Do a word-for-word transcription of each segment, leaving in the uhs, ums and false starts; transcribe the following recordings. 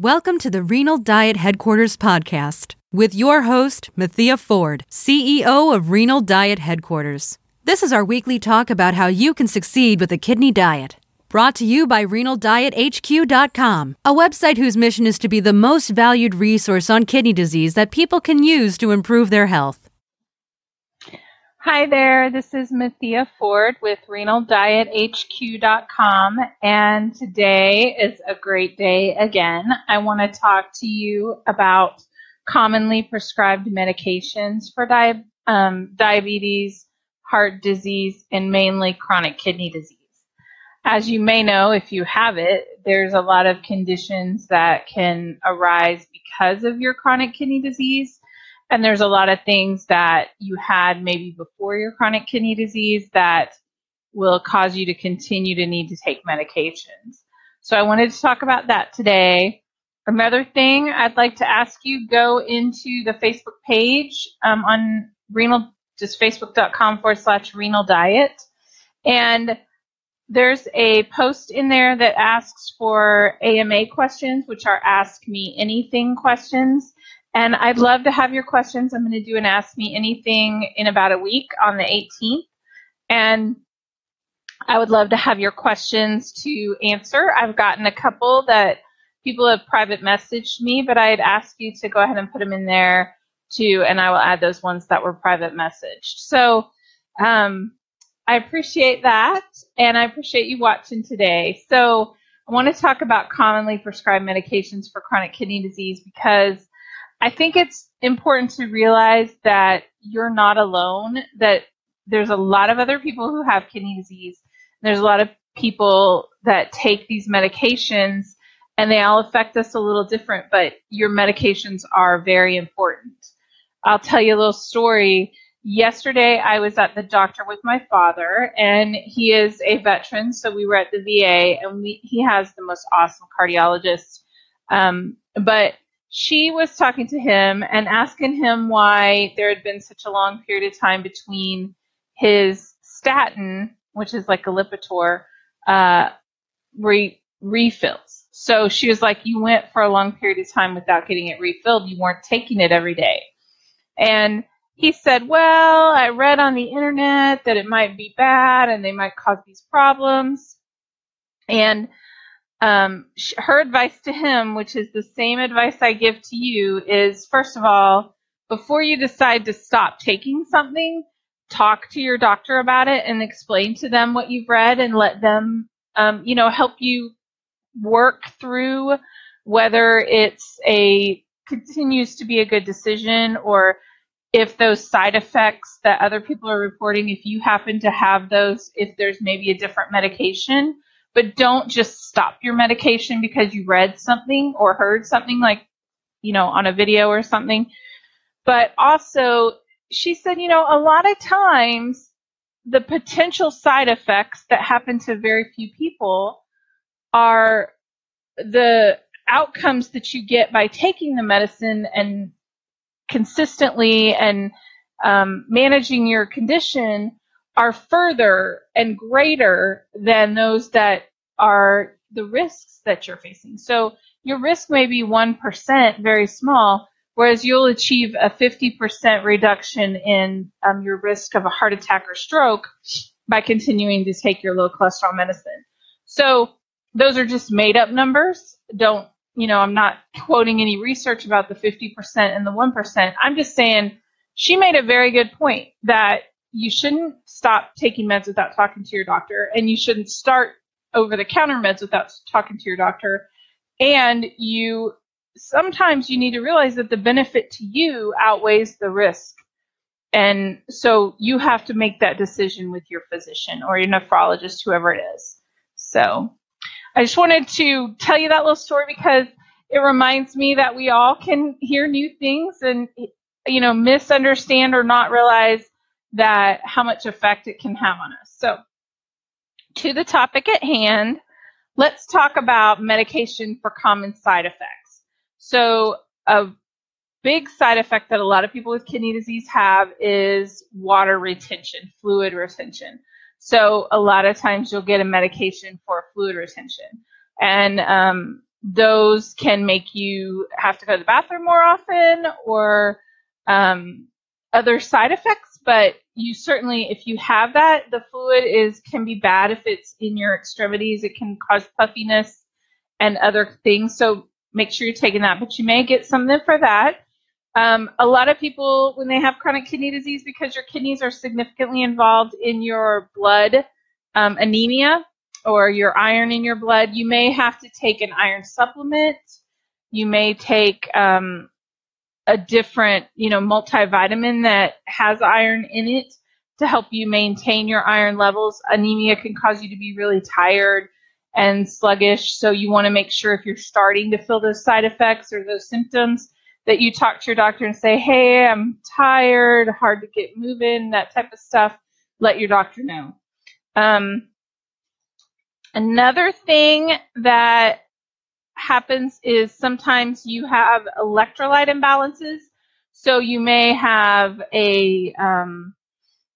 Welcome to the Renal Diet Headquarters podcast with your host, Mathia Ford, C E O of Renal Diet Headquarters. This is our weekly talk about how you can succeed with a kidney diet. Brought to you by Renal Diet H Q dot com, a website whose mission is to be the most valued resource on kidney disease that people can use to improve their health. Hi there, this is Mathia Ford with Renal Diet H Q dot com, and today is a great day again. I want to talk to you about commonly prescribed medications for di- um, diabetes, heart disease, and mainly chronic kidney disease. As you may know, if you have it, there's a lot of conditions that can arise because of your chronic kidney disease. And there's a lot of things that you had maybe before your chronic kidney disease that will cause you to continue to need to take medications. So I wanted to talk about that today. Another thing I'd like to ask you, go into the Facebook page um, on renal, just facebook.com forward slash renal diet. And there's a post in there that asks for A M A questions, which are Ask Me Anything questions. And I'd love to have your questions. I'm going to do an Ask Me Anything in about a week on the eighteenth. And I would love to have your questions to answer. I've gotten a couple that people have private messaged me, but I'd ask you to go ahead and put them in there too. And I will add those ones that were private messaged. So um, I appreciate that. And I appreciate you watching today. So I want to talk about commonly prescribed medications for chronic kidney disease, because I think it's important to realize that you're not alone, that there's a lot of other people who have kidney disease. There's a lot of people that take these medications, and they all affect us a little different, but your medications are very important. I'll tell you a little story. Yesterday, I was at the doctor with my father, and he is a veteran, so we were at the V A, and we, he has the most awesome cardiologist, um, but she was talking to him and asking him why there had been such a long period of time between his statin, which is like a Lipitor, uh, re- refills. So she was like, you went for a long period of time without getting it refilled. You weren't taking it every day. And he said, well, I read on the internet that it might be bad and they might cause these problems. And Um, her advice to him, which is the same advice I give to you, is first of all, before you decide to stop taking something, talk to your doctor about it and explain to them what you've read and let them, um, you know, help you work through whether it's a continues to be a good decision, or if those side effects that other people are reporting, if you happen to have those, if there's maybe a different medication. But don't just stop your medication because you read something or heard something, like, you know, on a video or something. But also, she said, you know, a lot of times the potential side effects that happen to very few people are the outcomes that you get by taking the medicine and consistently and um, managing your condition are further and greater than those that are the risks that you're facing. So your risk may be one percent, very small, whereas you'll achieve a fifty percent reduction in um, your risk of a heart attack or stroke by continuing to take your low cholesterol medicine. So those are just made up numbers. Don't, you know, I'm not quoting any research about the fifty percent and the one percent. I'm just saying she made a very good point that you shouldn't stop taking meds without talking to your doctor, and you shouldn't start over-the-counter meds without talking to your doctor. And you sometimes you need to realize that the benefit to you outweighs the risk. And so you have to make that decision with your physician or your nephrologist, whoever it is. So I just wanted to tell you that little story because it reminds me that we all can hear new things and, you know, misunderstand or not realize that how much effect it can have on us. So to the topic at hand, let's talk about medication for common side effects. So a big side effect that a lot of people with kidney disease have is water retention, fluid retention. So a lot of times you'll get a medication for fluid retention. And um, those can make you have to go to the bathroom more often, or um, other side effects. But you certainly, if you have that, the fluid is can be bad if it's in your extremities. It can cause puffiness and other things. So make sure you're taking that. But you may get something for that. Um, a lot of people, when they have chronic kidney disease, because your kidneys are significantly involved in your blood um, anemia, or your iron in your blood, you may have to take an iron supplement. You may take um, a different, you know, multivitamin that has iron in it to help you maintain your iron levels. Anemia can cause you to be really tired and sluggish, so you want to make sure if you're starting to feel those side effects or those symptoms that you talk to your doctor and say, hey, I'm tired, hard to get moving, that type of stuff. Let your doctor know. Um, Another thing that happens is sometimes you have electrolyte imbalances. So you may have a, um,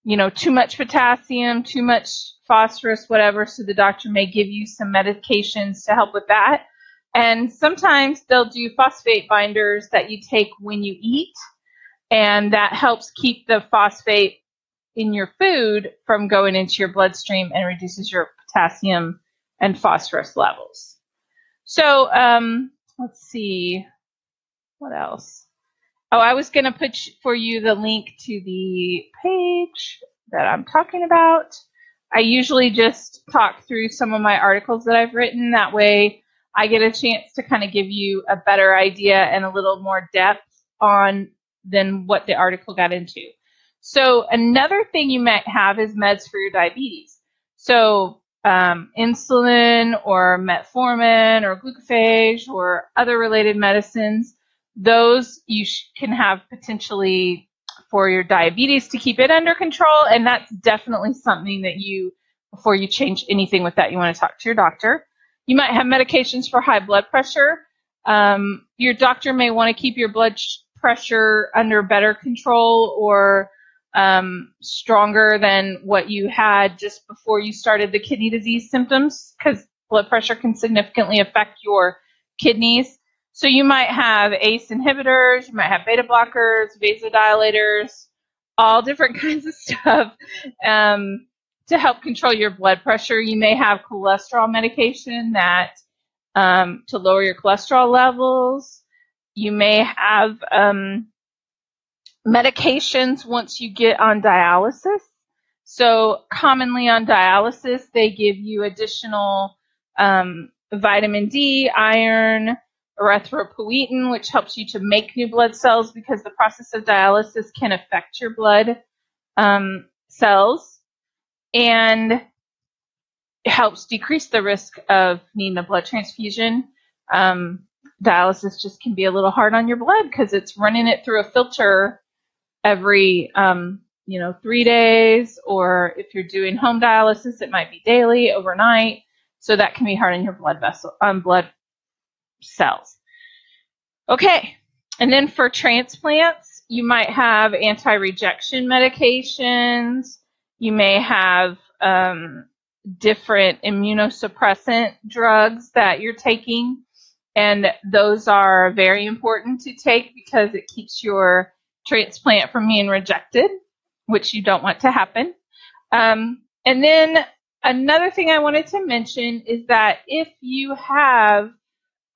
you know, too much potassium, too much phosphorus, whatever. So the doctor may give you some medications to help with that. And sometimes they'll do phosphate binders that you take when you eat. And that helps keep the phosphate in your food from going into your bloodstream and reduces your potassium and phosphorus levels. So um, let's see, what else? Oh, I was going to put for you the link to the page that I'm talking about. I usually just talk through some of my articles that I've written. That way I get a chance to kind of give you a better idea and a little more depth on than what the article got into. So another thing you might have is meds for your diabetes. So Um, insulin or metformin or glucophage or other related medicines, those you sh- can have potentially for your diabetes to keep it under control. And that's definitely something that you, before you change anything with that, you want to talk to your doctor. You might have medications for high blood pressure. Um, your doctor may want to keep your blood sh- pressure under better control, or Um, stronger than what you had just before you started the kidney disease symptoms, because blood pressure can significantly affect your kidneys. So you might have A C E inhibitors, you might have beta blockers, vasodilators, all different kinds of stuff um, to help control your blood pressure. You may have cholesterol medication that um, to lower your cholesterol levels. You may have um, medications once you get on dialysis. So commonly on dialysis, they give you additional um, vitamin D, iron, erythropoietin, which helps you to make new blood cells, because the process of dialysis can affect your blood um, cells and helps decrease the risk of needing a blood transfusion. Um, dialysis just can be a little hard on your blood because it's running it through a filter every, um, you know, three days, or if you're doing home dialysis, it might be daily, overnight. So that can be hard on your blood vessel, on um, blood cells. Okay. And then for transplants, you might have anti-rejection medications. You may have, um, different immunosuppressant drugs that you're taking. And those are very important to take because it keeps your transplant from being rejected, which you don't want to happen. Um, and then another thing I wanted to mention is that if you have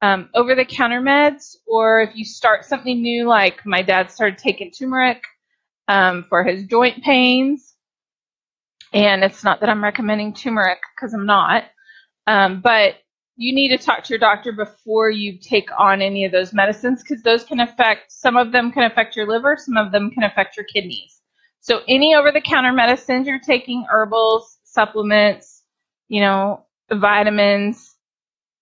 um, over-the-counter meds, or if you start something new, like my dad started taking turmeric um, for his joint pains, and it's not that I'm recommending turmeric because I'm not, um, but you need to talk to your doctor before you take on any of those medicines, because those can affect, some of them can affect your liver, some of them can affect your kidneys. So any over-the-counter medicines you're taking, herbals, supplements, you know, vitamins,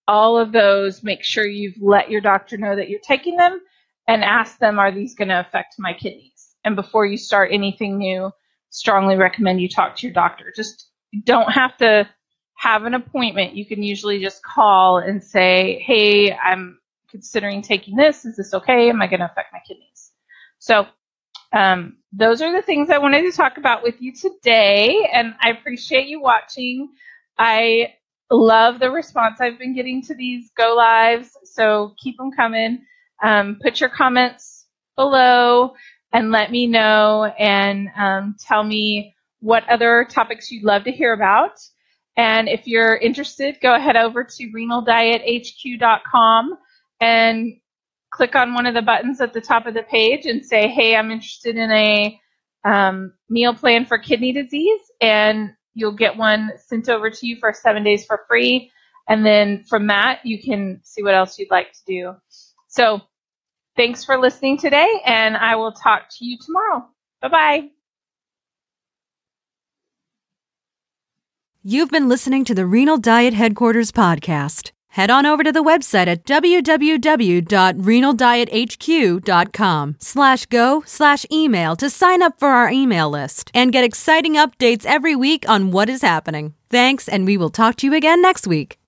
all of those, make sure you've let your doctor know that you're taking them and ask them, are these going to affect my kidneys? And before you start anything new, strongly recommend you talk to your doctor. Just don't have to have an appointment. You can usually just call and say, hey, I'm considering taking this. Is this okay? Am I going to affect my kidneys? So um, those are the things I wanted to talk about with you today. And I appreciate you watching. I love the response I've been getting to these go lives. So keep them coming. Um, put your comments below and let me know, and um, tell me what other topics you'd love to hear about. And if you're interested, go ahead over to renal diet H Q dot com and click on one of the buttons at the top of the page and say, hey, I'm interested in a um, meal plan for kidney disease, and you'll get one sent over to you for seven days for free. And then from that, you can see what else you'd like to do. So thanks for listening today, and I will talk to you tomorrow. Bye-bye. You've been listening to the Renal Diet Headquarters podcast. Head on over to the website at w w w dot renal diet H Q dot com slash go slash email to sign up for our email list and get exciting updates every week on what is happening. Thanks, and we will talk to you again next week.